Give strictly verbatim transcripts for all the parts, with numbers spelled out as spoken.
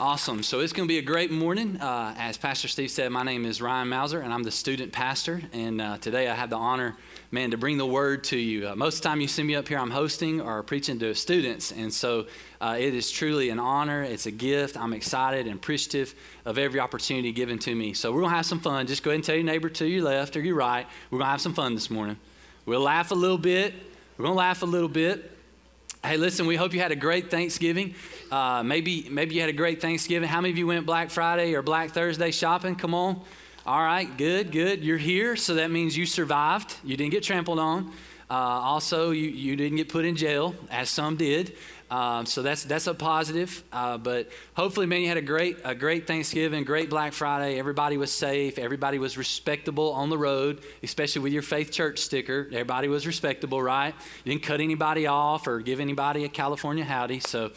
Awesome. So it's going to be a great morning. Uh, as Pastor Steve said, my name is Ryan Mauser, and I'm the student pastor. And uh, today I have the honor, man, to bring the word to you. Uh, most of the time you see me up here, I'm hosting or preaching to students. And so uh, it is truly an honor. It's a gift. I'm excited and appreciative of every opportunity given to me. So we're going to have some fun. Just go ahead and tell your neighbor to your left or your right. We're going to have some fun this morning. We'll laugh a little bit. We're going to laugh a little bit. Hey, listen, we hope you had a great Thanksgiving. Uh, maybe maybe you had a great Thanksgiving. How many of you went Black Friday or Black Thursday shopping? Come on. All right, good, good. You're here, so that means you survived. You didn't get trampled on. Uh, also, you, you didn't get put in jail, as some did. Um, so that's that's a positive. Uh, but hopefully, man, you had a great a great Thanksgiving, great Black Friday. Everybody was safe. Everybody was respectable on the road, especially with your Faith Church sticker. Everybody was respectable, right? You didn't cut anybody off or give anybody a California howdy. So.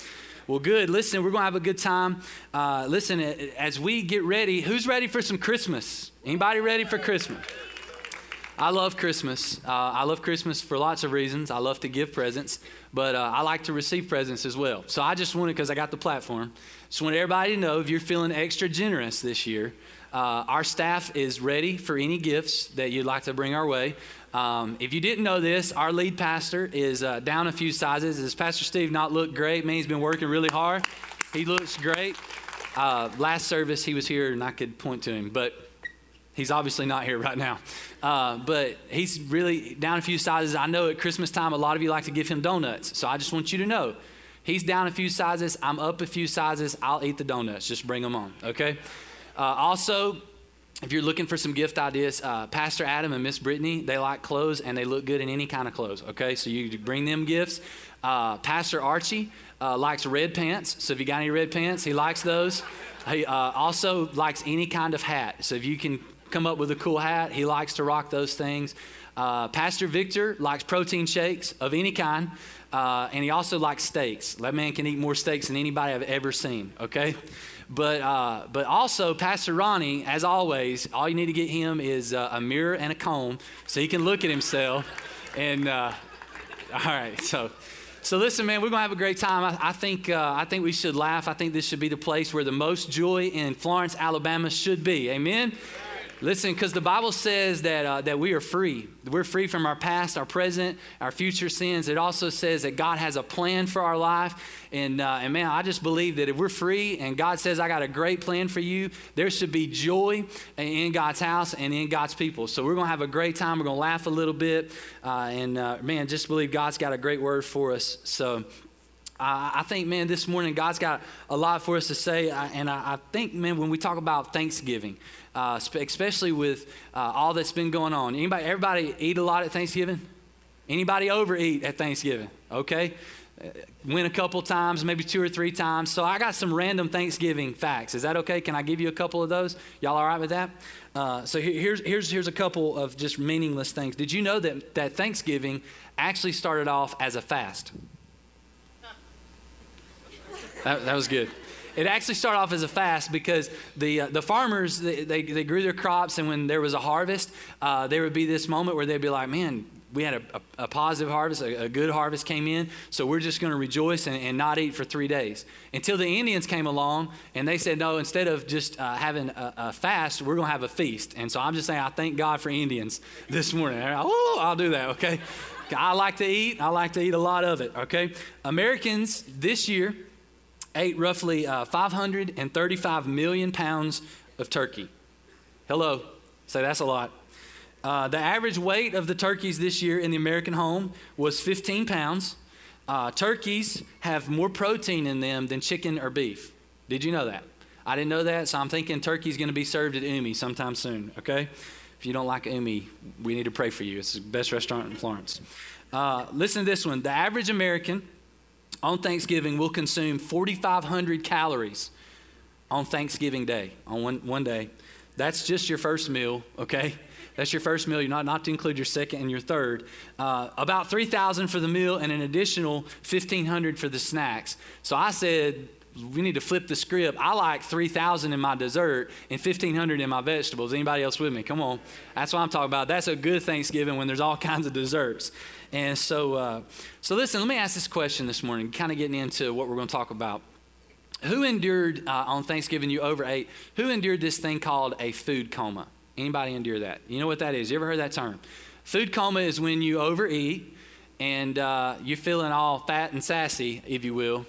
Well, good. Listen, we're going to have a good time. Uh, listen, as we get ready, who's ready for some Christmas? Anybody ready for Christmas? I love Christmas. Uh, I love Christmas for lots of reasons. I love to give presents, but uh, I like to receive presents as well. So I just wanted, because I got the platform, just want everybody to know if you're feeling extra generous this year, uh, our staff is ready for any gifts that you'd like to bring our way. Um, if you didn't know this, our lead pastor is uh, down a few sizes. Does Pastor Steve not look great? Man, he's been working really hard. He looks great. Uh, last service, he was here, and I could point to him, but he's obviously not here right now. Uh, but he's really down a few sizes. I know at Christmas time, a lot of you like to give him donuts, so I just want you to know. He's down a few sizes. I'm up a few sizes. I'll eat the donuts. Just bring them on, okay? Uh, also... If you're looking for some gift ideas, uh, Pastor Adam and Miss Brittany, they like clothes and they look good in any kind of clothes, okay? So you bring them gifts. Uh, Pastor Archie uh, likes red pants, so if you got any red pants, he likes those. He uh, also likes any kind of hat, so if you can come up with a cool hat, he likes to rock those things. Uh, Pastor Victor likes protein shakes of any kind, uh, and he also likes steaks. That man can eat more steaks than anybody I've ever seen, okay? But uh, but also, Pastor Ronnie, as always, all you need to get him is uh, a mirror and a comb so he can look at himself. And, uh, all right, so so listen, man, we're going to have a great time. I, I think uh, I think we should laugh. I think this should be the place where the most joy in Florence, Alabama should be. Amen? Listen, because the Bible says that uh, that we are free. We're free from our past, our present, our future sins. It also says that God has a plan for our life. And, uh, and man, I just believe that if we're free and God says, I got a great plan for you, there should be joy in God's house and in God's people. So we're going to have a great time. We're going to laugh a little bit. Uh, and, uh, man, just believe God's got a great word for us. So Uh, I think, man, this morning God's got a lot for us to say, I, and I, I think, man, when we talk about Thanksgiving, uh, sp- especially with uh, all that's been going on, anybody, everybody eat a lot at Thanksgiving? Anybody overeat at Thanksgiving? Okay, uh, went a couple times, maybe two or three times. So I got some random Thanksgiving facts. Is that okay? Can I give you a couple of those? Y'all all right with that? Uh, so here, here's here's here's a couple of just meaningless things. Did you know that that Thanksgiving actually started off as a fast? That, that was good. It actually started off as a fast because the uh, the farmers, they, they, they grew their crops, and when there was a harvest, uh, there would be this moment where they'd be like, man, we had a, a, a positive harvest, a, a good harvest came in, so we're just going to rejoice and, and not eat for three days. Until the Indians came along, and they said, no, instead of just uh, having a, a fast, we're going to have a feast. And so I'm just saying, I thank God for Indians this morning. Oh, I'll do that, okay? I like to eat. I like to eat a lot of it, okay? Americans this year ate roughly uh, five hundred thirty-five million pounds of turkey. Hello. So that's a lot. Uh, the average weight of the turkeys this year in the American home was fifteen pounds. Uh, turkeys have more protein in them than chicken or beef. Did you know that? I didn't know that, so I'm thinking turkey's going to be served at Umi sometime soon, okay? If you don't like Umi, we need to pray for you. It's the best restaurant in Florence. Uh, listen to this one. The average American on Thanksgiving, we'll consume forty-five hundred calories on Thanksgiving Day, on one, one day. That's just your first meal, okay? That's your first meal. You're not, not to include your second and your third. Uh, about three thousand for the meal and an additional fifteen hundred for the snacks. So I said, we need to flip the script. I like three thousand in my dessert and fifteen hundred in my vegetables. Anybody else with me? Come on. That's what I'm talking about. That's a good Thanksgiving when there's all kinds of desserts. And so, uh, so listen, let me ask this question this morning, kind of getting into what we're going to talk about. who endured, uh, on Thanksgiving you overate, who endured this thing called a food coma? Anybody endure that? You know what that is? You ever heard that term? Food coma is when you overeat and uh, you're feeling all fat and sassy, if you will.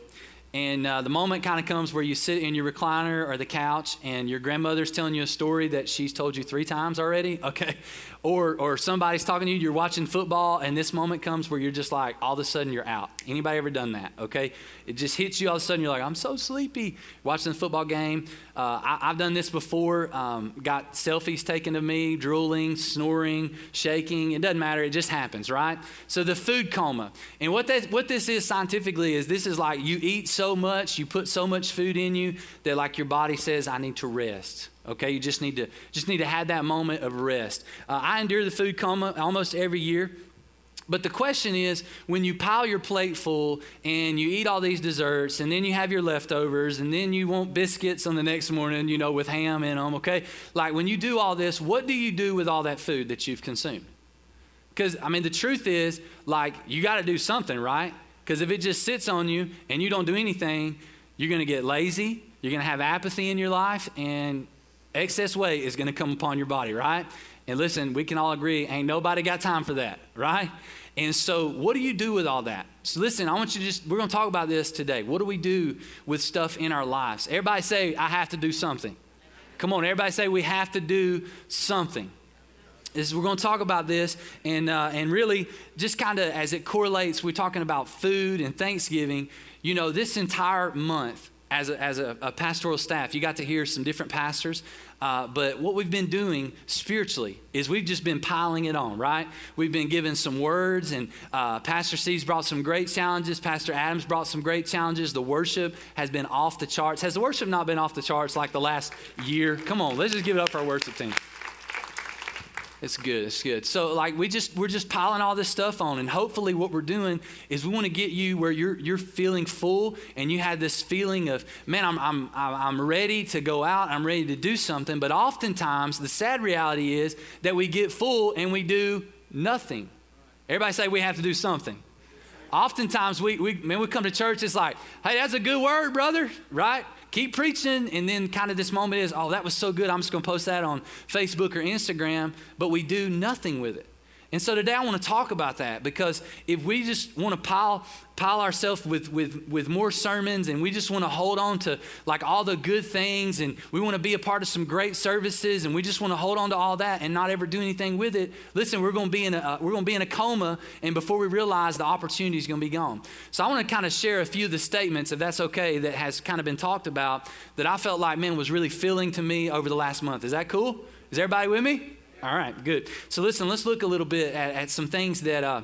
And uh, the moment kind of comes where you sit in your recliner or the couch and your grandmother's telling you a story that she's told you three times already, okay? Or or somebody's talking to you, you're watching football, and this moment comes where you're just like, all of a sudden you're out. Anybody ever done that, okay? It just hits you all of a sudden, you're like, I'm so sleepy. Watching the football game. Uh, I, I've done this before. Um, got selfies taken of me, drooling, snoring, shaking. It doesn't matter, it just happens, right? So the food coma. And what that, what this is scientifically is this is like you eat so much, you put so much food in you that like your body says, I need to rest. Okay, you just need to just need to have that moment of rest. Uh, I endure the food coma almost every year. But the question is, when you pile your plate full and you eat all these desserts and then you have your leftovers and then you want biscuits on the next morning, you know, with ham in them, okay? Like when you do all this, what do you do with all that food that you've consumed? Because, I mean, the truth is, like, you got to do something, right? Because if it just sits on you and you don't do anything, you're going to get lazy, you're going to have apathy in your life, and excess weight is going to come upon your body, right? And listen, we can all agree, ain't nobody got time for that, right? And so what do you do with all that? So listen, I want you to just, we're going to talk about this today. What do we do with stuff in our lives? Everybody say, I have to do something. Come on, everybody say, we have to do something. Is we're going to talk about this, and uh, and really just kind of as it correlates, we're talking about food and Thanksgiving. You know, this entire month as a, as a, a pastoral staff, you got to hear some different pastors. Uh, but what we've been doing spiritually is we've just been piling it on, right? We've been given some words, and uh, Pastor Steve's brought some great challenges. Pastor Adam's brought some great challenges. The worship has been off the charts. Has the worship not been off the charts like the last year? Come on, let's just give it up for our worship team. It's good, it's good. So like we just, we're just piling all this stuff on, and hopefully what we're doing is we want to get you where you're you're feeling full and you have this feeling of, man, I'm I'm I'm ready to go out, I'm ready to do something. But oftentimes the sad reality is that we get full and we do nothing. Everybody say we have to do something. Oftentimes we we man, we come to church, it's like, hey, that's a good word, brother, right? Keep preaching, and then kind of this moment is, oh, that was so good, I'm just going to post that on Facebook or Instagram, but we do nothing with it. And so today I want to talk about that, because if we just want to pile pile ourselves with, with, with more sermons, and we just want to hold on to like all the good things, and we want to be a part of some great services, and we just want to hold on to all that and not ever do anything with it, listen, we're going to be in a uh, we're going to be in a coma, and before we realize, the opportunity is going to be gone. So I want to kind of share a few of the statements, if that's okay, that has kind of been talked about that I felt like, man, was really filling to me over the last month. Is that cool? Is everybody with me? All right, good. So listen, let's look a little bit at, at some things that uh,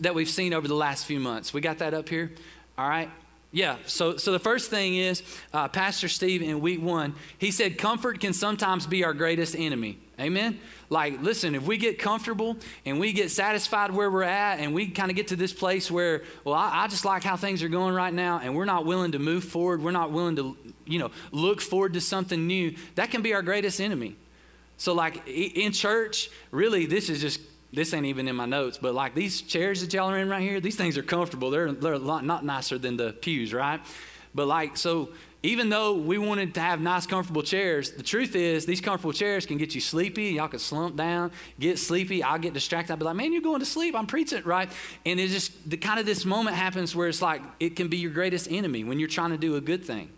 that we've seen over the last few months. We got that up here? All right. Yeah, so so the first thing is, uh, Pastor Steve in week one, he said comfort can sometimes be our greatest enemy. Amen? Like, listen, if we get comfortable and we get satisfied where we're at, and we kind of get to this place where, well, I, I just like how things are going right now, and we're not willing to move forward, we're not willing to, you know, look forward to something new, that can be our greatest enemy. So like in church, really, this is just, this ain't even in my notes, but like these chairs that y'all are in right here, these things are comfortable. They're, they're a lot not nicer than the pews, right? But like, so even though we wanted to have nice, comfortable chairs, the truth is these comfortable chairs can get you sleepy. Y'all can slump down, get sleepy. I'll get distracted. I'll be like, man, you're going to sleep. I'm preaching, right? And it's just the kind of this moment happens where it's like, it can be your greatest enemy when you're trying to do a good thing.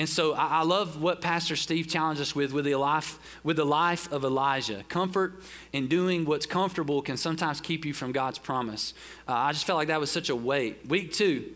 And so I love what Pastor Steve challenged us with, with the life, with the life of Elijah. Comfort and doing what's comfortable can sometimes keep you from God's promise. Uh, I just felt like that was such a weight. Week two,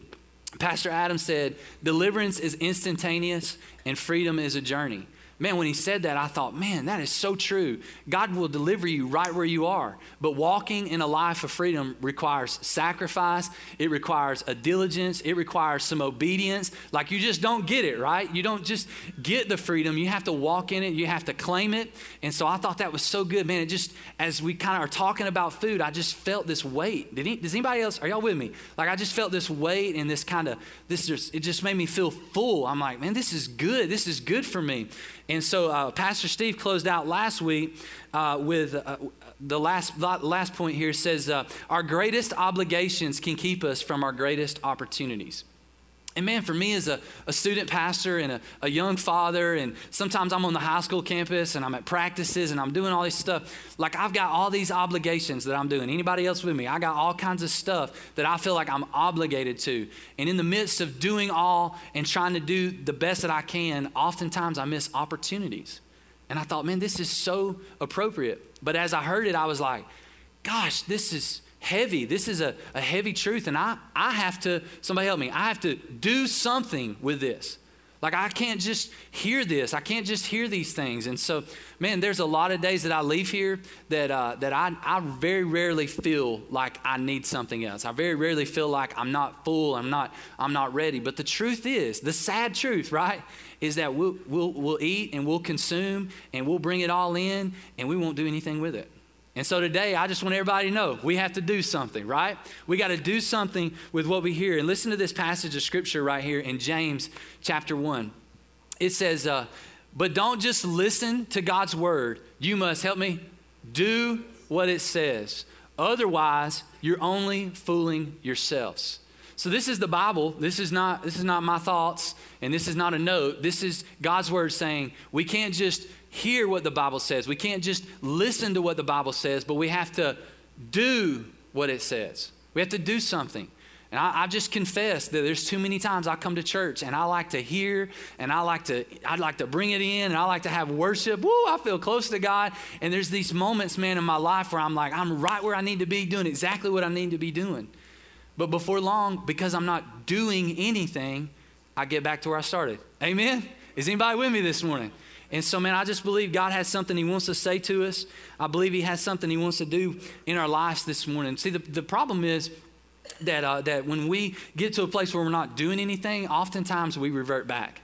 Pastor Adam said, deliverance is instantaneous and freedom is a journey. Man, when he said that, I thought, man, that is so true. God will deliver you right where you are. But walking in a life of freedom requires sacrifice. It requires a diligence. It requires some obedience. Like you just don't get it, right? You don't just get the freedom. You have to walk in it. You have to claim it. And so I thought that was so good, man. It just, as we kind of are talking about food, I just felt this weight. Did he, does anybody else, are y'all with me? Like I just felt this weight and this kind of, this just, it just made me feel full. I'm like, man, this is good. This is good for me. And so uh, Pastor Steve closed out last week uh, with uh, the last last point here says, uh, our greatest obligations can keep us from our greatest opportunities. And man, for me as a, a student pastor and a, a young father, and sometimes I'm on the high school campus and I'm at practices and I'm doing all this stuff, like I've got all these obligations that I'm doing. Anybody else with me? I got all kinds of stuff that I feel like I'm obligated to. And in the midst of doing all and trying to do the best that I can, oftentimes I miss opportunities. And I thought, man, this is so appropriate. But as I heard it, I was like, gosh, this is heavy. This is a, a heavy truth. And I, I have to, somebody help me. I have to do something with this. Like, I can't just hear this. I can't just hear these things. And so, man, there's a lot of days that I leave here that uh, that I, I very rarely feel like I need something else. I very rarely feel like I'm not full. I'm not I'm not ready. But the truth is, the sad truth, right, is that we'll, we'll, we'll eat and we'll consume and we'll bring it all in and we won't do anything with it. And so today, I just want everybody to know we have to do something, right? We got to do something with what we hear. And listen to this passage of scripture right here in James chapter one. It says, uh, but don't just listen to God's word. You must, help me, do what it says. Otherwise, you're only fooling yourselves. So this is the Bible. This is not, this is not my thoughts, and this is not a note. This is God's word saying we can't just hear what the Bible says. We can't just listen to what the Bible says, but we have to do what it says. We have to do something. And I, I just confess that there's too many times I come to church and I like to hear and I like to, I'd like to bring it in and I like to have worship. Woo, I feel close to God. And there's these moments, man, in my life where I'm like, I'm right where I need to be doing exactly what I need to be doing. But before long, because I'm not doing anything, I get back to where I started. Amen? Is anybody with me this morning? And so, man, I just believe God has something he wants to say to us. I believe he has something he wants to do in our lives this morning. See, the, the problem is that uh, that when we get to a place where we're not doing anything, oftentimes we revert back.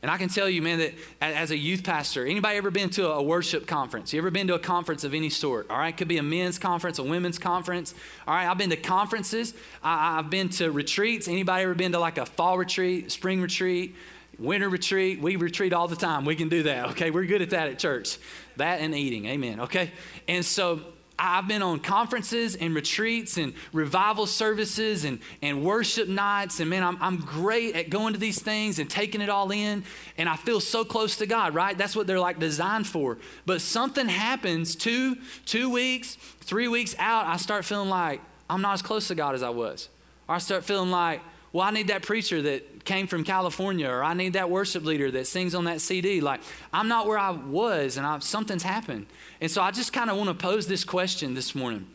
And I can tell you, man, that as a youth pastor, anybody ever been to a worship conference? You ever been to a conference of any sort? All right, could be a men's conference, a women's conference. All right, I've been to conferences. I, I've been to retreats. Anybody ever been to like a fall retreat, spring retreat? Winter retreat, we retreat all the time. We can do that, okay? We're good at that at church. That and eating, amen, okay? And so I've been on conferences and retreats and revival services and, and worship nights. And man, I'm, I'm great at going to these things and taking it all in. And I feel so close to God, right? That's what they're like designed for. But something happens two, two weeks, three weeks out, I start feeling like I'm not as close to God as I was. Or I start feeling like, well, I need that preacher that came from California, or I need that worship leader that sings on that C D. Like, I'm not where I was, and I've, something's happened. And so I just kind of want to pose this question this morning.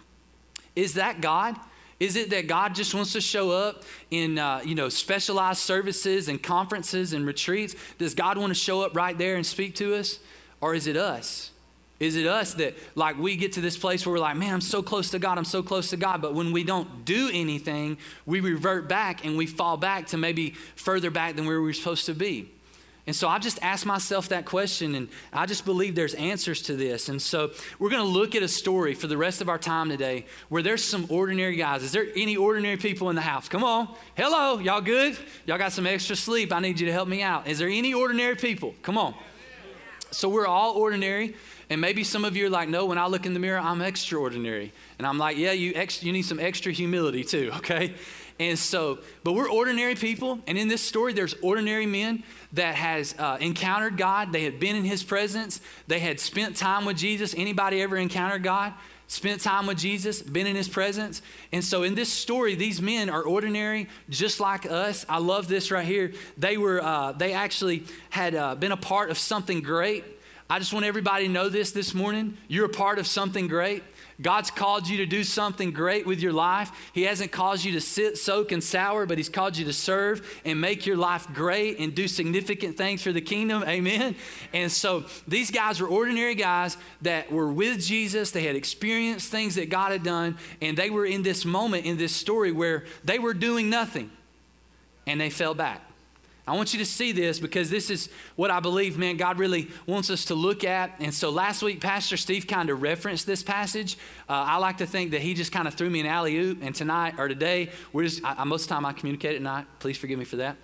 Is that God? Is it that God just wants to show up in, uh, you know, specialized services and conferences and retreats? Does God want to show up right there and speak to us? Or is it us? Is it us that, like, we get to this place where we're like, man, I'm so close to God, I'm so close to God. But when we don't do anything, we revert back and we fall back to maybe further back than where we were supposed to be. And so I just asked myself that question, and I just believe there's answers to this. And so we're going to look at a story for the rest of our time today where there's some ordinary guys. Is there any ordinary people in the house? Come on. Hello. Y'all good? Y'all got some extra sleep. I need you to help me out. Is there any ordinary people? Come on. So we're all ordinary. And maybe some of you are like, no, when I look in the mirror, I'm extraordinary. And I'm like, yeah, you ex- you need some extra humility too, okay? And so, but we're ordinary people. And in this story, there's ordinary men that has uh, encountered God. They had been in his presence. They had spent time with Jesus. Anybody ever encountered God? Spent time with Jesus, been in his presence. And so in this story, these men are ordinary, just like us. I love this right here. They were, uh, they actually had uh, been a part of something great. I just want everybody to know this this morning. You're a part of something great. God's called you to do something great with your life. He hasn't called you to sit, soak, and sour, but he's called you to serve and make your life great and do significant things for the kingdom. Amen. And so these guys were ordinary guys that were with Jesus. They had experienced things that God had done, and they were in this moment in this story where they were doing nothing, and they fell back. I want you to see this because this is what I believe, man, God really wants us to look at. And so last week, Pastor Steve kind of referenced this passage. Uh, I like to think that he just kind of threw me an alley-oop. And tonight or today, we're just, I, most of the time I communicate at night. Please forgive me for that.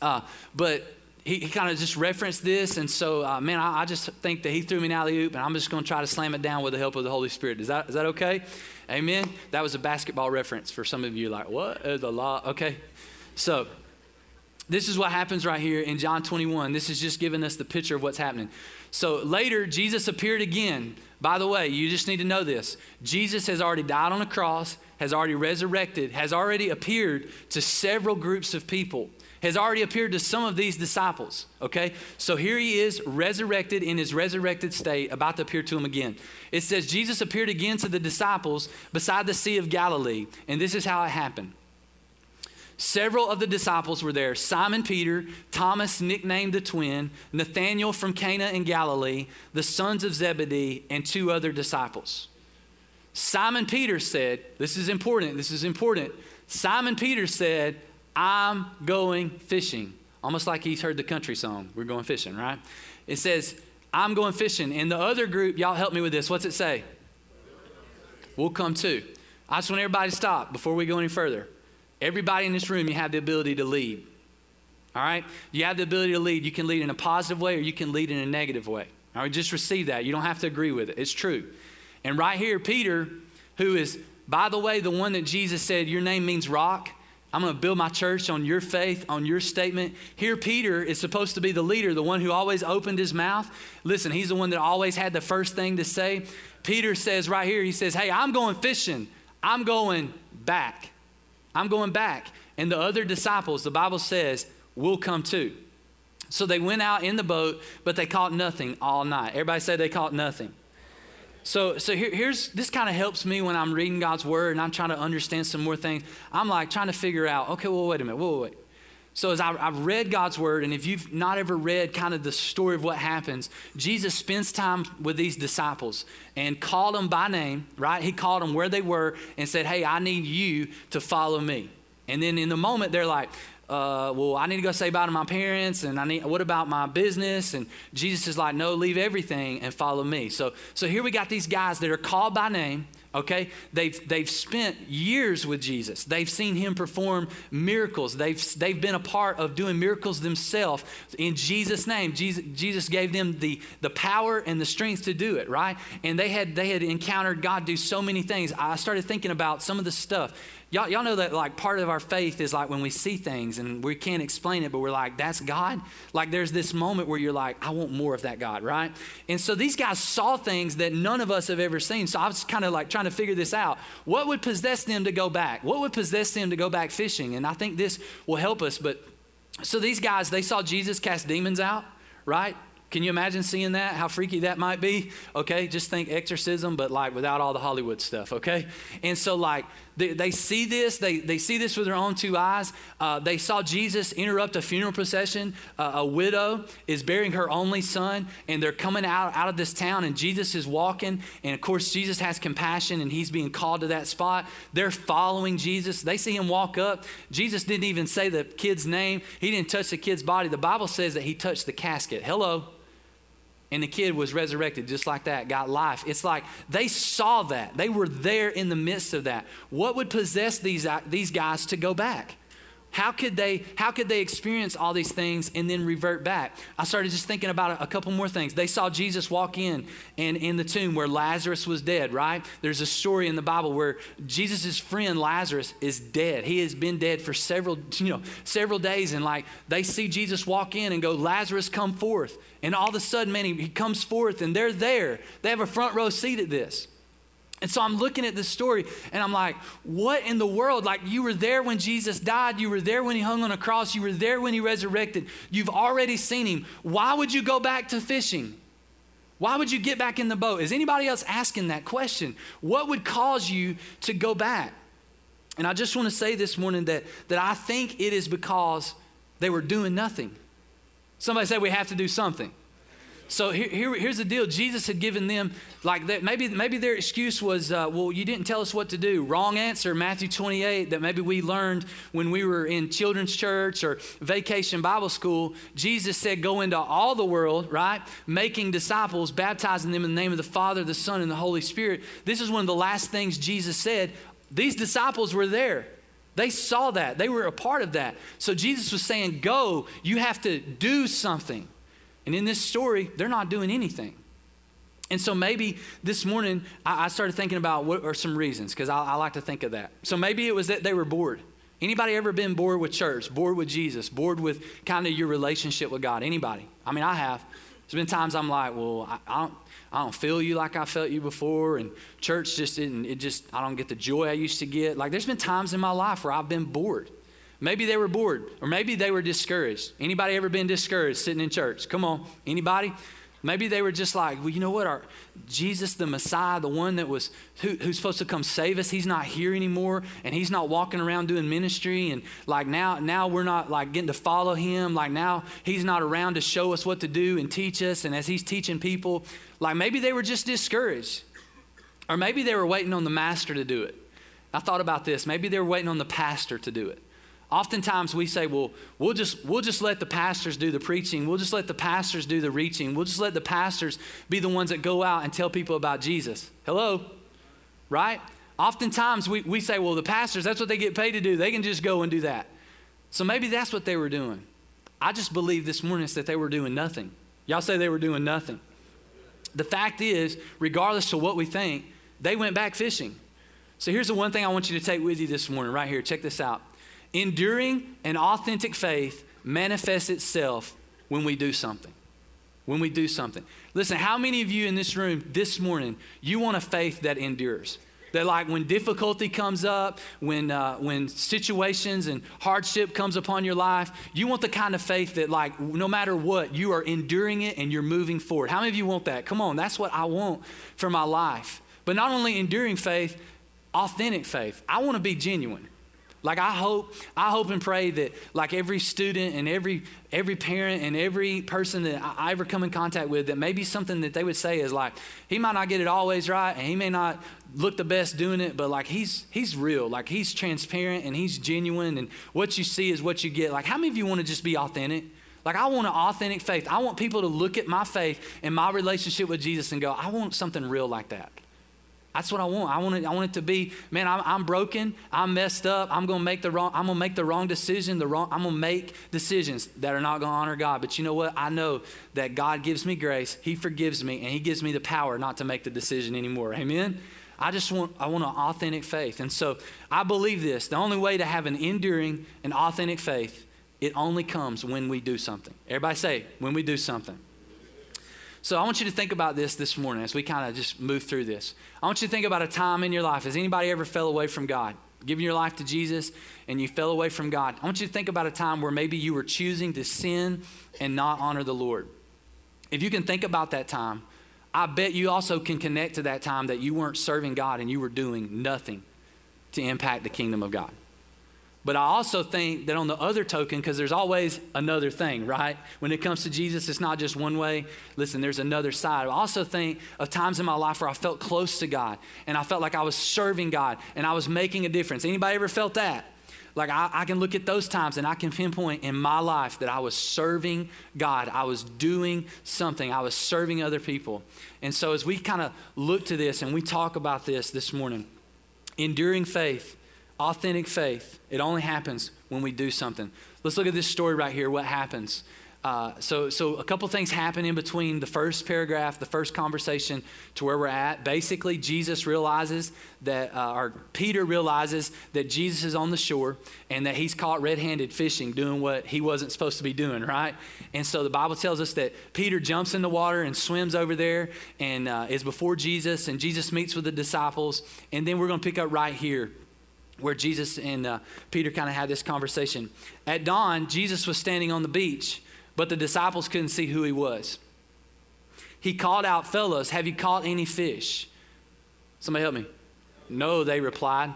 Uh, but he, he kind of just referenced this. And so, uh, man, I, I just think that he threw me an alley-oop, and I'm just going to try to slam it down with the help of the Holy Spirit. Is that is that okay? Amen? That was a basketball reference for some of you. Like, what is the law? Okay. So This is what happens right here in John twenty-one. This is just giving us the picture of what's happening. So later, Jesus appeared again. By the way, you just need to know this. Jesus has already died on a cross, has already resurrected, has already appeared to several groups of people, has already appeared to some of these disciples, okay? So here he is resurrected in his resurrected state, about to appear to them again. It says, Jesus appeared again to the disciples beside the Sea of Galilee, and this is how it happened. Several of the disciples were there. Simon Peter, Thomas, nicknamed the twin, Nathaniel from Cana in Galilee, the sons of Zebedee, and two other disciples. Simon Peter said, this is important, this is important. Simon Peter said, I'm going fishing. Almost like he's heard the country song, We're Going Fishing, right? It says, I'm going fishing. And the other group, y'all help me with this. What's it say? We'll come too. I just want everybody to stop before we go any further. Everybody in this room, you have the ability to lead, all right? You have the ability to lead. You can lead in a positive way or you can lead in a negative way, all right? Just receive that. You don't have to agree with it. It's true. And right here, Peter, who is, by the way, the one that Jesus said, your name means rock. I'm going to build my church on your faith, on your statement. Here, Peter is supposed to be the leader, the one who always opened his mouth. Listen, he's the one that always had the first thing to say. Peter says right here, he says, hey, I'm going fishing. I'm going back. I'm going back. And the other disciples, the Bible says, will come too. So they went out in the boat, but they caught nothing all night. Everybody said they caught nothing. So so here, here's, this kind of helps me when I'm reading God's word and I'm trying to understand some more things. I'm like trying to figure out, okay, well, wait a minute, whoa, wait. So as I, I've read God's word, and if you've not ever read kind of the story of what happens, Jesus spends time with these disciples and called them by name, right? He called them where they were and said, hey, I need you to follow me. And then in the moment, they're like, uh, well, I need to go say bye to my parents, and I need, what about my business? And Jesus is like, no, leave everything and follow me. So so here we got these guys that are called by name. Okay, they've they've spent years with Jesus. They've seen him perform miracles. They've they've been a part of doing miracles themselves in Jesus' name. Jesus, Jesus gave them the the power and the strength to do it, right? And they had they had encountered God do so many things. I started thinking about some of the stuff. Y'all y'all know that like part of our faith is like when we see things and we can't explain it, but we're like, that's God? Like there's this moment where you're like, I want more of that God, right? And so these guys saw things that none of us have ever seen. So I was kind of like trying to figure this out. What would possess them to go back? What would possess them to go back fishing? And I think this will help us. But so these guys, they saw Jesus cast demons out, right? Can you imagine seeing that? How freaky that might be? Okay, just think exorcism, but like without all the Hollywood stuff, okay? And so like they, they see this, they, they see this with their own two eyes. Uh, they saw Jesus interrupt a funeral procession. Uh, a widow is burying her only son, and they're coming out, out of this town, and Jesus is walking. And of course, Jesus has compassion, and he's being called to that spot. They're following Jesus. They see him walk up. Jesus didn't even say the kid's name. He didn't touch the kid's body. The Bible says that he touched the casket. Hello. And the kid was resurrected just like that, got life. It's like they saw that. They were there in the midst of that. What would possess these, these guys to go back? How could they, how could they experience all these things and then revert back? I started just thinking about a, a couple more things. They saw Jesus walk in and in the tomb where Lazarus was dead, right? There's a story in the Bible where Jesus's friend Lazarus is dead. He has been dead for several, you know, several days. And like they see Jesus walk in and go, Lazarus, come forth. And all of a sudden, man, he, he comes forth and they're there. They have a front row seat at this. And so I'm looking at this story and I'm like, what in the world? Like you were there when Jesus died. You were there when he hung on a cross. You were there when he resurrected. You've already seen him. Why would you go back to fishing? Why would you get back in the boat? Is anybody else asking that question? What would cause you to go back? And I just want to say this morning that, that I think it is because they were doing nothing. Somebody said we have to do something. So here, here, here's the deal. Jesus had given them, like that. maybe maybe their excuse was, uh, well, you didn't tell us what to do. Wrong answer, Matthew twenty-eight, that maybe we learned when we were in children's church or vacation Bible school. Jesus said, go into all the world, right? Making disciples, baptizing them in the name of the Father, the Son, and the Holy Spirit. This is one of the last things Jesus said. These disciples were there. They saw that. They were a part of that. So Jesus was saying, go, you have to do something. And in this story, they're not doing anything. And so maybe this morning, I, I started thinking about what are some reasons, because I, I like to think of that. So maybe it was that they were bored Anybody ever been bored with church, bored with Jesus, bored with kind of your relationship with God? Anybody? I mean, I have. There's been times I'm like, well, I, I don't, I don't feel you like I felt you before, and church just didn't. It just, I don't get the joy I used to get. Like, there's been times in my life where I've been bored. Maybe they were bored, or maybe they were discouraged. Anybody ever been discouraged sitting in church? Come on, anybody? Maybe they were just like, well, you know what? Our Jesus, the Messiah, the one that was who, who's supposed to come save us, he's not here anymore, and he's not walking around doing ministry, and like now, now we're not like getting to follow him. Like now, he's not around to show us what to do and teach us. And as he's teaching people, like maybe they were just discouraged, or maybe they were waiting on the master to do it. I thought about this. Maybe they were waiting on the pastor to do it. Oftentimes we say, well, we'll just, we'll just let the pastors do the preaching. We'll just let the pastors do the reaching. We'll just let the pastors be the ones that go out and tell people about Jesus. Hello, right? Oftentimes we, we say, well, the pastors, that's what they get paid to do. They can just go and do that. So maybe that's what they were doing. I just believe this morning that they were doing nothing. Y'all say they were doing nothing. The fact is, regardless of what we think, they went back fishing. So here's the one thing I want you to take with you this morning right here. Check this out. Enduring and authentic faith manifests itself when we do something. When we do something. Listen, how many of you in this room this morning, you want a faith that endures? That like when difficulty comes up, when uh, when situations and hardship comes upon your life, you want the kind of faith that like no matter what, you are enduring it and you're moving forward. How many of you want that? Come on, that's what I want for my life. But not only enduring faith, authentic faith. I want to be genuine. Like I hope, I hope and pray that like every student and every every parent and every person that I, I ever come in contact with, that maybe something that they would say is like, he might not get it always right, and he may not look the best doing it, but like he's he's real, like he's transparent and he's genuine, and what you see is what you get. Like how many of you want to just be authentic? Like I want an authentic faith. I want people to look at my faith and my relationship with Jesus and go, I want something real like that. That's what I want. I want it, I want it to be, man, I'm, I'm broken. I'm messed up. I'm going to make the wrong, I'm going to make the wrong decision. The wrong, I'm going to make decisions that are not going to honor God. But you know what? I know that God gives me grace. He forgives me, and he gives me the power not to make the decision anymore. Amen. I just want, I want an authentic faith. And so I believe this. The only way to have an enduring and authentic faith, it only comes when we do something. Everybody say, when we do something. So I want you to think about this this morning as we kind of just move through this. I want you to think about a time in your life. Has anybody ever fell away from God? Giving your life to Jesus and you fell away from God. I want you to think about a time where maybe you were choosing to sin and not honor the Lord. If you can think about that time, I bet you also can connect to that time that you weren't serving God and you were doing nothing to impact the kingdom of God. But I also think that on the other token, because there's always another thing, right? When it comes to Jesus, it's not just one way. Listen, there's another side. I also think of times in my life where I felt close to God and I felt like I was serving God and I was making a difference. Anybody ever felt that? Like I, I can look at those times and I can pinpoint in my life that I was serving God. I was doing something. I was serving other people. And so as we kind of look to this and we talk about this this morning, enduring faith, authentic faith, it only happens when we do something. Let's look at this story right here, what happens. Uh, so so a couple things happen in between the first paragraph, the first conversation to where we're at. Basically, Jesus realizes that, uh, or Peter realizes that Jesus is on the shore and that he's caught red-handed fishing, doing what he wasn't supposed to be doing, right? And so the Bible tells us that Peter jumps in the water and swims over there and uh, is before Jesus, and Jesus meets with the disciples. And then we're going to pick up right here, where Jesus and uh, Peter kind of had this conversation. At dawn, Jesus was standing on the beach, but the disciples couldn't see who he was. He called out, "Fellas, have you caught any fish?" Somebody help me. "No," they replied.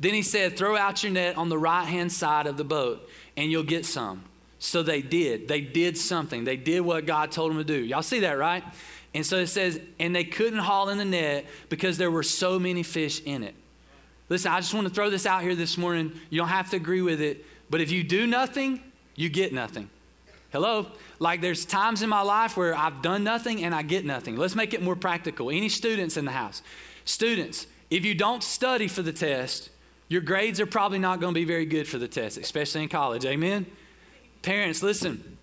Then he said, "Throw out your net on the right-hand side of the boat, and you'll get some." So they did. They did something. They did what God told them to do. Y'all see that, right? And so it says, and they couldn't haul in the net because there were so many fish in it. Listen, I just want to throw this out here this morning. You don't have to agree with it, but if you do nothing, you get nothing. Hello? Like there's times in my life where I've done nothing and I get nothing. Let's make it more practical. Any students in the house? Students, if you don't study for the test, your grades are probably not going to be very good for the test, especially in college. Amen? Parents, listen.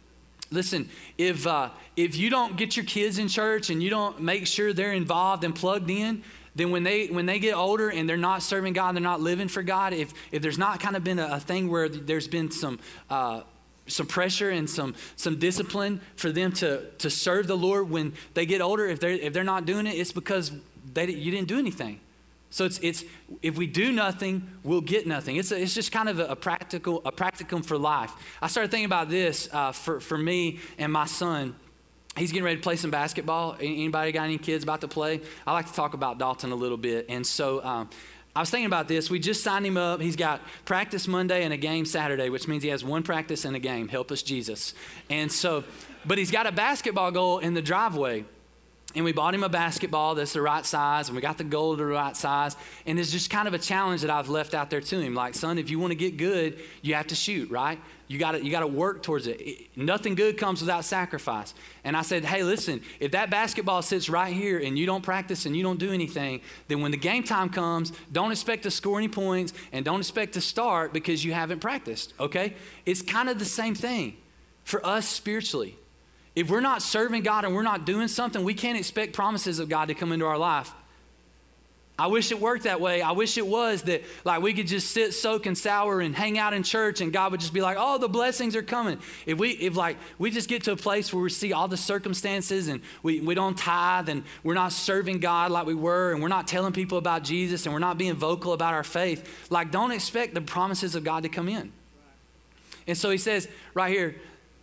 Listen, if uh, if you don't get your kids in church and you don't make sure they're involved and plugged in, then when they when they get older and they're not serving God, they're not living for God, if if there's not kind of been a, a thing where there's been some uh, some pressure and some some discipline for them to to serve the Lord when they get older, if they're, if they're not doing it, it's because they you didn't do anything. So it's it's if we do nothing, we'll get nothing. It's a, it's just kind of a, a practical a practicum for life. I started thinking about this uh, for for me and my son. He's getting ready to play some basketball. Anybody got any kids about to play? I like to talk about Dalton a little bit. And so um, I was thinking about this. We just signed him up. He's got practice Monday and a game Saturday, which means he has one practice and a game. Help us, Jesus. And so, but he's got a basketball goal in the driveway. And we bought him a basketball that's the right size, and we got the goal to the right size. And it's just kind of a challenge that I've left out there to him. Like, son, if you want to get good, you have to shoot, right? You got to you got to work towards it. it. Nothing good comes without sacrifice. And I said, hey, listen, if that basketball sits right here and you don't practice and you don't do anything, then when the game time comes, don't expect to score any points and don't expect to start because you haven't practiced, okay? It's kind of the same thing for us spiritually. If we're not serving God and we're not doing something, we can't expect promises of God to come into our life. I wish it worked that way. I wish it was that, like, we could just sit, soak, and sour and hang out in church, and God would just be like, oh, the blessings are coming. If we, if like, we just get to a place where we see all the circumstances and we, we don't tithe and we're not serving God like we were, and we're not telling people about Jesus, and we're not being vocal about our faith, like, don't expect the promises of God to come in. And so he says right here,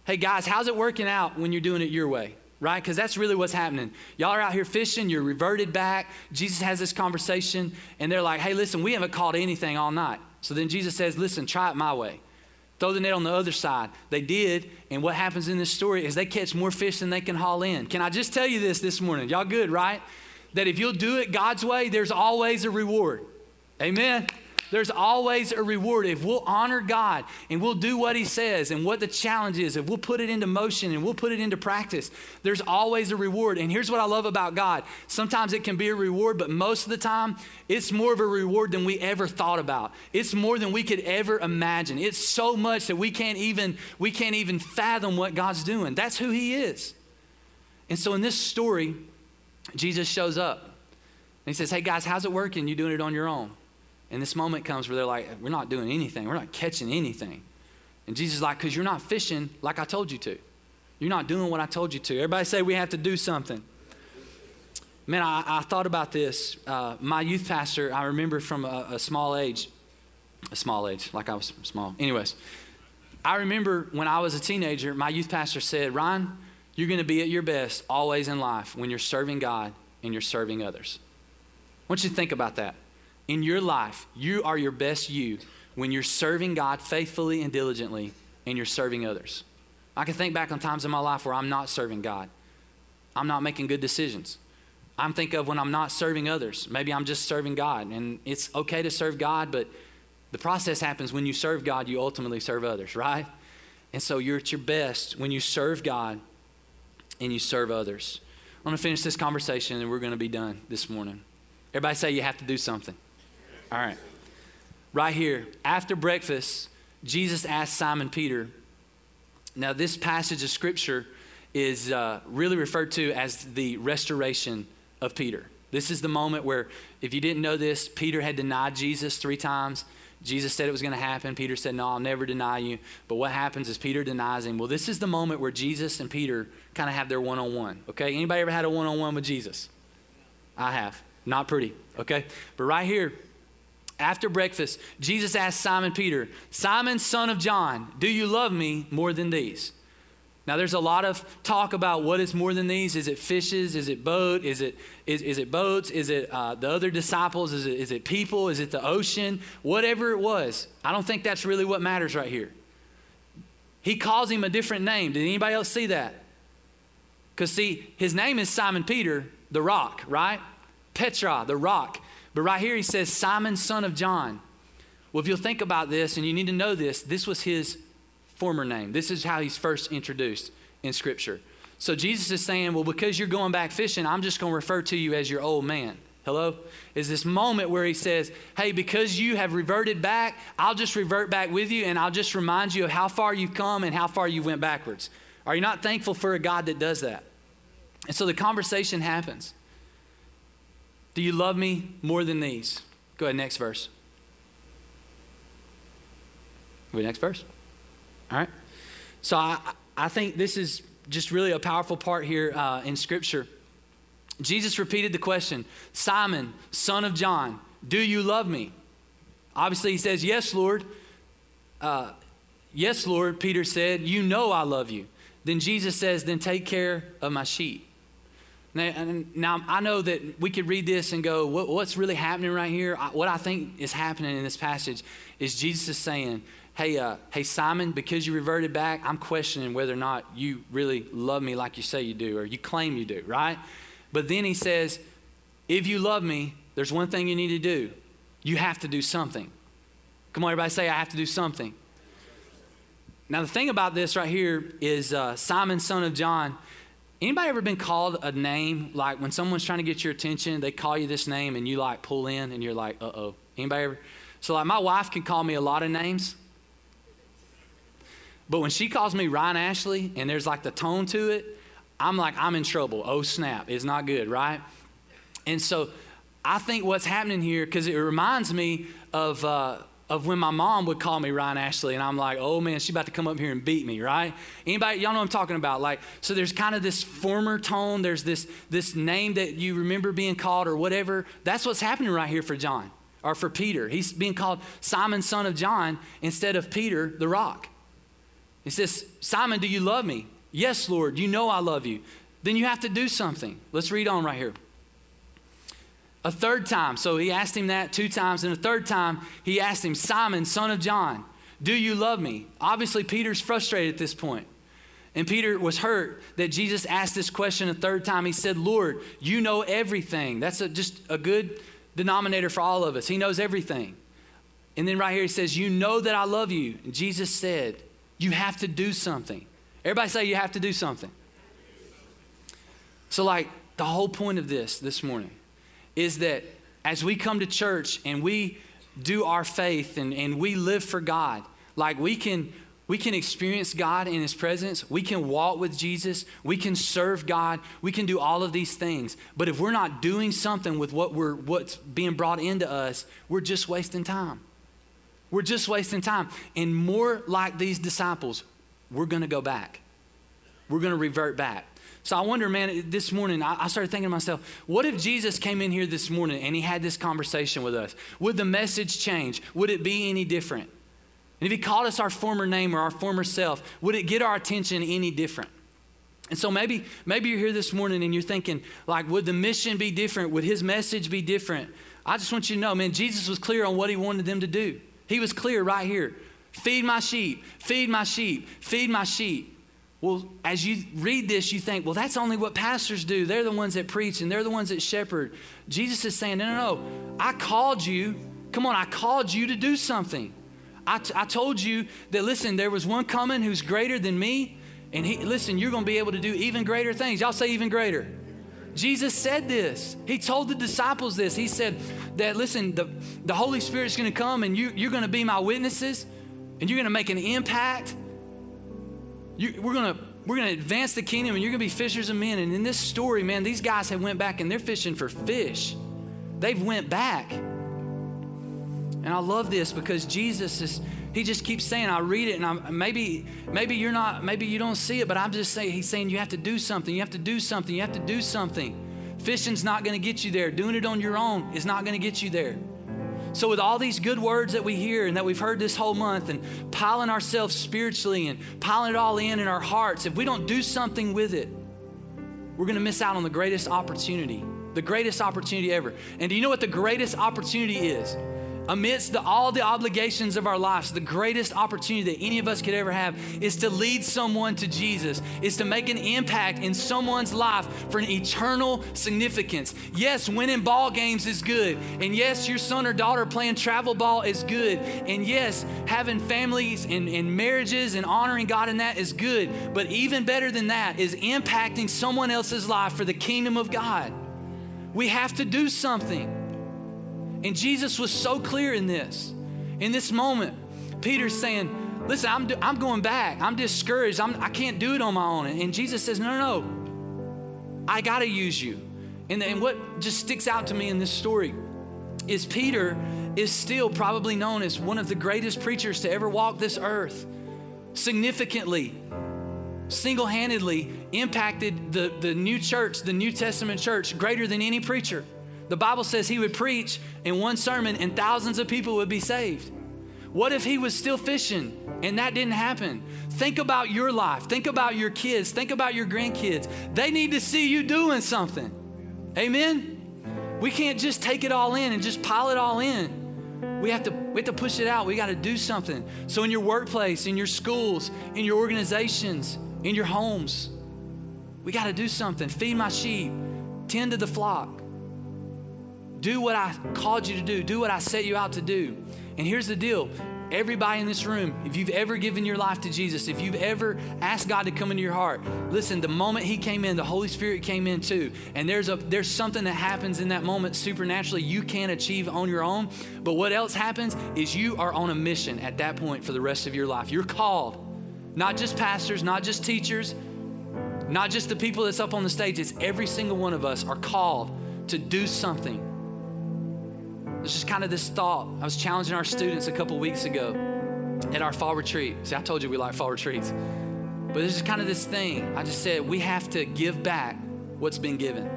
hey guys, how's it working out when you're doing it your way, right? Because that's really what's happening. Y'all are out here fishing, you're reverted back. Jesus has this conversation, and they're like, hey, listen, we haven't caught anything all night. So then Jesus says, listen, try it my way. Throw the net on the other side. They did, and what happens in this story is they catch more fish than they can haul in. Can I just tell you this this morning? Y'all good, right? That if you'll do it God's way, there's always a reward. Amen. There's always a reward. If we'll honor God and we'll do what he says and what the challenge is, if we'll put it into motion and we'll put it into practice, there's always a reward. And here's what I love about God. Sometimes it can be a reward, but most of the time, it's more of a reward than we ever thought about. It's more than we could ever imagine. It's so much that we can't even, we can't even fathom what God's doing. That's who he is. And so in this story, Jesus shows up and he says, hey guys, how's it working? You doing it on your own? And this moment comes where they're like, we're not doing anything. We're not catching anything. And Jesus is like, because you're not fishing like I told you to. You're not doing what I told you to. Everybody say we have to do something. Man, I, I thought about this. Uh, my youth pastor, I remember from a, a small age, a small age, like I was small. Anyways, I remember when I was a teenager, my youth pastor said, Ryan, you're going to be at your best always in life when you're serving God and you're serving others. I want you to think about that. In your life, you are your best you when you're serving God faithfully and diligently and you're serving others. I can think back on times in my life where I'm not serving God. I'm not making good decisions. I'm think of when I'm not serving others. Maybe I'm just serving God, and it's okay to serve God, but the process happens when you serve God, you ultimately serve others, right? And so you're at your best when you serve God and you serve others. I'm gonna finish this conversation and we're gonna be done this morning. Everybody say you have to do something. All right, right here, after breakfast, Jesus asked Simon Peter. Now this passage of scripture is uh, really referred to as the restoration of Peter. This is the moment where, if you didn't know this, Peter had denied Jesus three times. Jesus said it was gonna happen. Peter said, no, I'll never deny you. But what happens is Peter denies him. Well, this is the moment where Jesus and Peter kind of have their one-on-one, okay? Anybody ever had a one-on-one with Jesus? I have, not pretty, okay? But right here, after breakfast, Jesus asked Simon Peter, Simon, son of John, do you love me more than these? Now, there's a lot of talk about what is more than these. Is it fishes? Is it boat? Is it is, is it boats? Is it uh, the other disciples? Is it is it people? Is it the ocean? Whatever it was, I don't think that's really what matters right here. He calls him a different name. Did anybody else see that? Because, see, his name is Simon Peter, the rock, right? Petra, the rock. But right here he says, Simon, son of John. Well, if you'll think about this, and you need to know this, this was his former name. This is how he's first introduced in Scripture. So Jesus is saying, well, because you're going back fishing, I'm just going to refer to you as your old man. Hello? Is this moment where he says, hey, because you have reverted back, I'll just revert back with you, and I'll just remind you of how far you've come and how far you went backwards. Are you not thankful for a God that does that? And so the conversation happens. Do you love me more than these? Go ahead, next verse. Go ahead, next verse. All right. So I, I think this is just really a powerful part here uh, in Scripture. Jesus repeated the question, Simon, son of John, do you love me? Obviously, he says, yes, Lord. Uh, yes, Lord, Peter said, you know I love you. Then Jesus says, then take care of my sheep. Now, now I know that we could read this and go, what, what's really happening right here? I, what I think is happening in this passage is Jesus is saying, hey, uh, hey, Simon, because you reverted back, I'm questioning whether or not you really love me like you say you do, or you claim you do, right? But then he says, if you love me, there's one thing you need to do. You have to do something. Come on, everybody say, I have to do something. Now, the thing about this right here is uh, Simon, son of John. Anybody ever been called a name? Like when someone's trying to get your attention, they call you this name and you like pull in and you're like, uh-oh. Anybody ever? So like my wife can call me a lot of names. But when she calls me Ryan Ashley and there's like the tone to it, I'm like, I'm in trouble. Oh, snap. It's not good, right? And so I think what's happening here, because it reminds me of uh, of when my mom would call me Ryan Ashley, and I'm like, oh, man, she's about to come up here and beat me, right? Anybody, y'all know what I'm talking about. Like, so there's kind of this former tone. There's this, this name that you remember being called or whatever. That's what's happening right here for John or for Peter. He's being called Simon, son of John, instead of Peter, the rock. He says, Simon, do you love me? Yes, Lord, you know I love you. Then you have to do something. Let's read on right here. A third time, so he asked him that two times, and a third time he asked him, Simon, son of John, do you love me? Obviously, Peter's frustrated at this point. And Peter was hurt that Jesus asked this question a third time. He said, Lord, you know everything. That's a, just a good denominator for all of us. He knows everything. And then right here he says, you know that I love you. And Jesus said, you have to do something. Everybody say you have to do something. So like the whole point of this this morning is that as we come to church and we do our faith and, and we live for God, like we can, we can experience God in his presence. We can walk with Jesus. We can serve God. We can do all of these things. But if we're not doing something with what we're, what's being brought into us, we're just wasting time. We're just wasting time. And more like these disciples, we're going to go back. We're going to revert back. So I wonder, man, this morning, I started thinking to myself, what if Jesus came in here this morning and he had this conversation with us? Would the message change? Would it be any different? And if he called us our former name or our former self, would it get our attention any different? And so maybe, maybe you're here this morning and you're thinking, like, would the mission be different? Would his message be different? I just want you to know, man, Jesus was clear on what he wanted them to do. He was clear right here. Feed my sheep, feed my sheep, feed my sheep. Well, as you read this, you think, well, that's only what pastors do. They're the ones that preach and they're the ones that shepherd. Jesus is saying, no, no, no. I called you. Come on, I called you to do something. I, t- I told you that, listen, there was one coming who's greater than me. And he, listen, you're going to be able to do even greater things. Y'all say even greater. Jesus said this. He told the disciples this. He said that, listen, the, the Holy Spirit's going to come and you, you're going to be my witnesses. And you're going to make an impact. You, we're going to we're going to advance the kingdom, and you're going to be fishers of men. And in this story, man, these guys have went back, and they're fishing for fish. They've went back. And I love this because Jesus is, he just keeps saying, I read it, and I, maybe maybe you're not, maybe you don't see it, but I'm just saying, he's saying you have to do something. You have to do something. You have to do something. Fishing's not going to get you there. Doing it on your own is not going to get you there. So with all these good words that we hear and that we've heard this whole month and piling ourselves spiritually and piling it all in in our hearts, if we don't do something with it, we're going to miss out on the greatest opportunity, the greatest opportunity ever. And do you know what the greatest opportunity is? Amidst the, all the obligations of our lives, the greatest opportunity that any of us could ever have is to lead someone to Jesus, is to make an impact in someone's life for an eternal significance. Yes, winning ball games is good. And yes, your son or daughter playing travel ball is good. And yes, having families and, and marriages and honoring God in that is good. But even better than that is impacting someone else's life for the kingdom of God. We have to do something. And Jesus was so clear in this. In this moment, Peter's saying, listen, I'm, do- I'm going back. I'm discouraged. I'm, I can't do it on my own. And Jesus says, no, no, no. I got to use you. And, and what just sticks out to me in this story is Peter is still probably known as one of the greatest preachers to ever walk this earth. Significantly, single-handedly impacted the, the new church, the New Testament church, greater than any preacher. The Bible says he would preach in one sermon and thousands of people would be saved. What if he was still fishing and that didn't happen? Think about your life. Think about your kids. Think about your grandkids. They need to see you doing something. Amen? We can't just take it all in and just pile it all in. We have to, we have to push it out. We got to do something. So in your workplace, in your schools, in your organizations, in your homes, we got to do something. Feed my sheep. Tend to the flock. Do what I called you to do. Do what I set you out to do. And here's the deal. Everybody in this room, if you've ever given your life to Jesus, if you've ever asked God to come into your heart, listen, the moment he came in, the Holy Spirit came in too. And there's a there's something that happens in that moment supernaturally you can't achieve on your own. But what else happens is you are on a mission at that point for the rest of your life. You're called. Not just pastors, not just teachers, not just the people that's up on the stage. It's every single one of us are called to do something. It's just kind of this thought. I was challenging our students a couple weeks ago at our fall retreat. See, I told you we like fall retreats. But this is kind of this thing. I just said, we have to give back what's been given.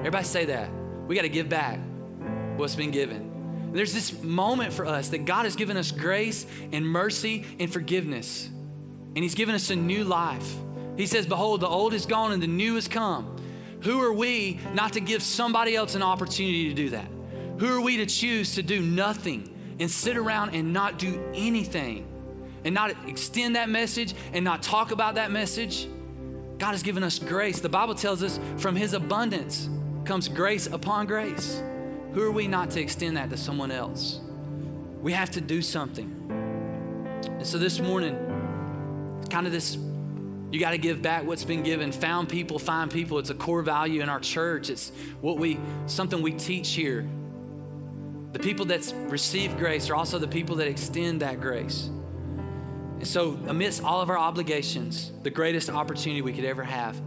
Everybody say that. We got to give back what's been given. And there's this moment for us that God has given us grace and mercy and forgiveness. And he's given us a new life. He says, behold, the old is gone and the new has come. Who are we not to give somebody else an opportunity to do that? Who are we to choose to do nothing and sit around and not do anything and not extend that message and not talk about that message? God has given us grace. The Bible tells us from his abundance comes grace upon grace. Who are we not to extend that to someone else? We have to do something. And so this morning, it's kind of this, you got to give back what's been given. Found people, find people. It's a core value in our church. It's what we, something we teach here. The people that receive grace are also the people that extend that grace. And so amidst all of our obligations, the greatest opportunity we could ever have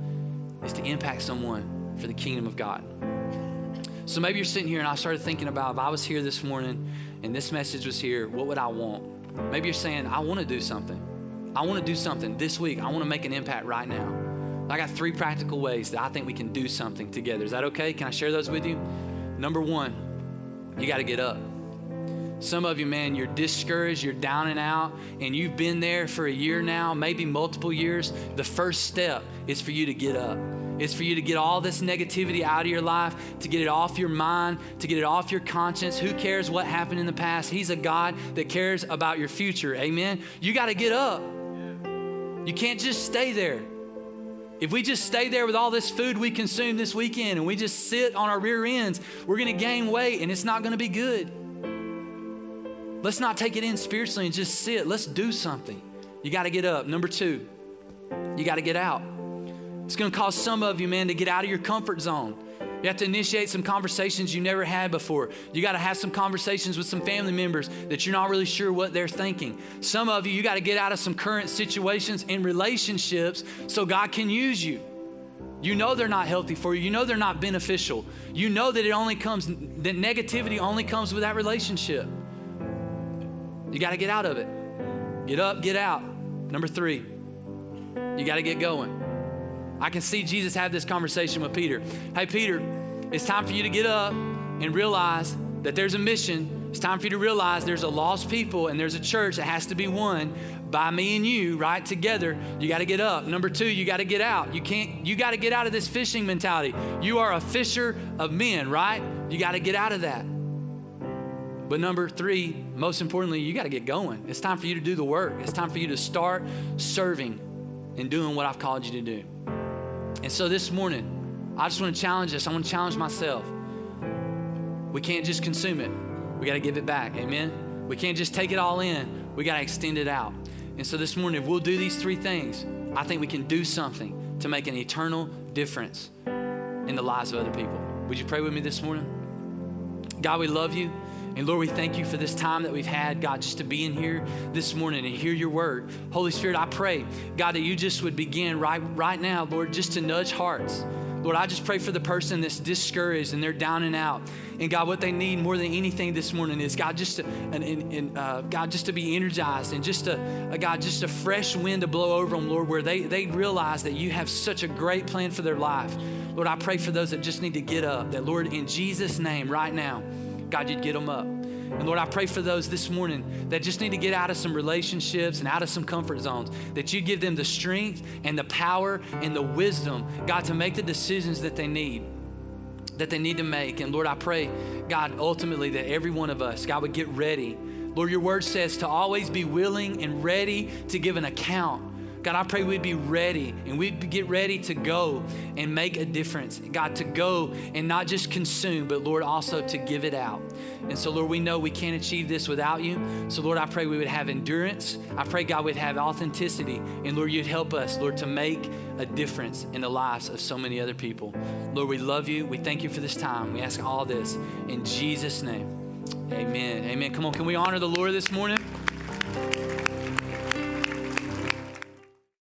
is to impact someone for the kingdom of God. So maybe you're sitting here and I started thinking about, if I was here this morning and this message was here, what would I want? Maybe you're saying, I want to do something. I want to do something this week. I want to make an impact right now. I got three practical ways that I think we can do something together. Is that okay? Can I share those with you? Number one, you got to get up. Some of you, man, you're discouraged, you're down and out, and you've been there for a year now, maybe multiple years. The first step is for you to get up. It's for you to get all this negativity out of your life, to get it off your mind, to get it off your conscience. Who cares what happened in the past? He's a God that cares about your future. Amen. You got to get up. You can't just stay there. If we just stay there with all this food we consumed this weekend and we just sit on our rear ends, we're going to gain weight and it's not going to be good. Let's not take it in spiritually and just sit. Let's do something. You got to get up. Number two, you got to get out. It's going to cause some of you, man, to get out of your comfort zone. You have to initiate some conversations you never had before. You got to have some conversations with some family members that you're not really sure what they're thinking. Some of you, you got to get out of some current situations and relationships so God can use you. You know they're not healthy for you. You know they're not beneficial. You know that it only comes, that negativity only comes with that relationship. You got to get out of it. Get up, get out. Number three, you got to get going. I can see Jesus have this conversation with Peter. Hey, Peter, it's time for you to get up and realize that there's a mission. It's time for you to realize there's a lost people and there's a church that has to be won by me and you, right? Together, you got to get up. Number two, you got to get out. You can't, you got to get out of this fishing mentality. You are a fisher of men, right? You got to get out of that. But number three, most importantly, you got to get going. It's time for you to do the work. It's time for you to start serving and doing what I've called you to do. And so this morning, I just want to challenge us. I want to challenge myself. We can't just consume it. We got to give it back. Amen. We can't just take it all in. We got to extend it out. And so this morning, if we'll do these three things, I think we can do something to make an eternal difference in the lives of other people. Would you pray with me this morning? God, we love you. And Lord, we thank you for this time that we've had, God, just to be in here this morning and hear your word. Holy Spirit, I pray, God, that you just would begin right, right now, Lord, just to nudge hearts. Lord, I just pray for the person that's discouraged and they're down and out. And God, what they need more than anything this morning is, God, just to, and, and, and, uh, God, just to be energized and just a, a, God, just a fresh wind to blow over them, Lord, where they, they realize that you have such a great plan for their life. Lord, I pray for those that just need to get up, that, Lord, in Jesus' name right now, God, you'd get them up. And Lord, I pray for those this morning that just need to get out of some relationships and out of some comfort zones, that you give them the strength and the power and the wisdom, God, to make the decisions that they need, that they need to make. And Lord, I pray, God, ultimately that every one of us, God, would get ready. Lord, your word says to always be willing and ready to give an account. God, I pray we'd be ready and we'd get ready to go and make a difference. God, to go and not just consume, but Lord, also to give it out. And so, Lord, we know we can't achieve this without you. So, Lord, I pray we would have endurance. I pray, God, we'd have authenticity. And, Lord, you'd help us, Lord, to make a difference in the lives of so many other people. Lord, we love you. We thank you for this time. We ask all this in Jesus' name. Amen. Amen. Come on, can we honor the Lord this morning?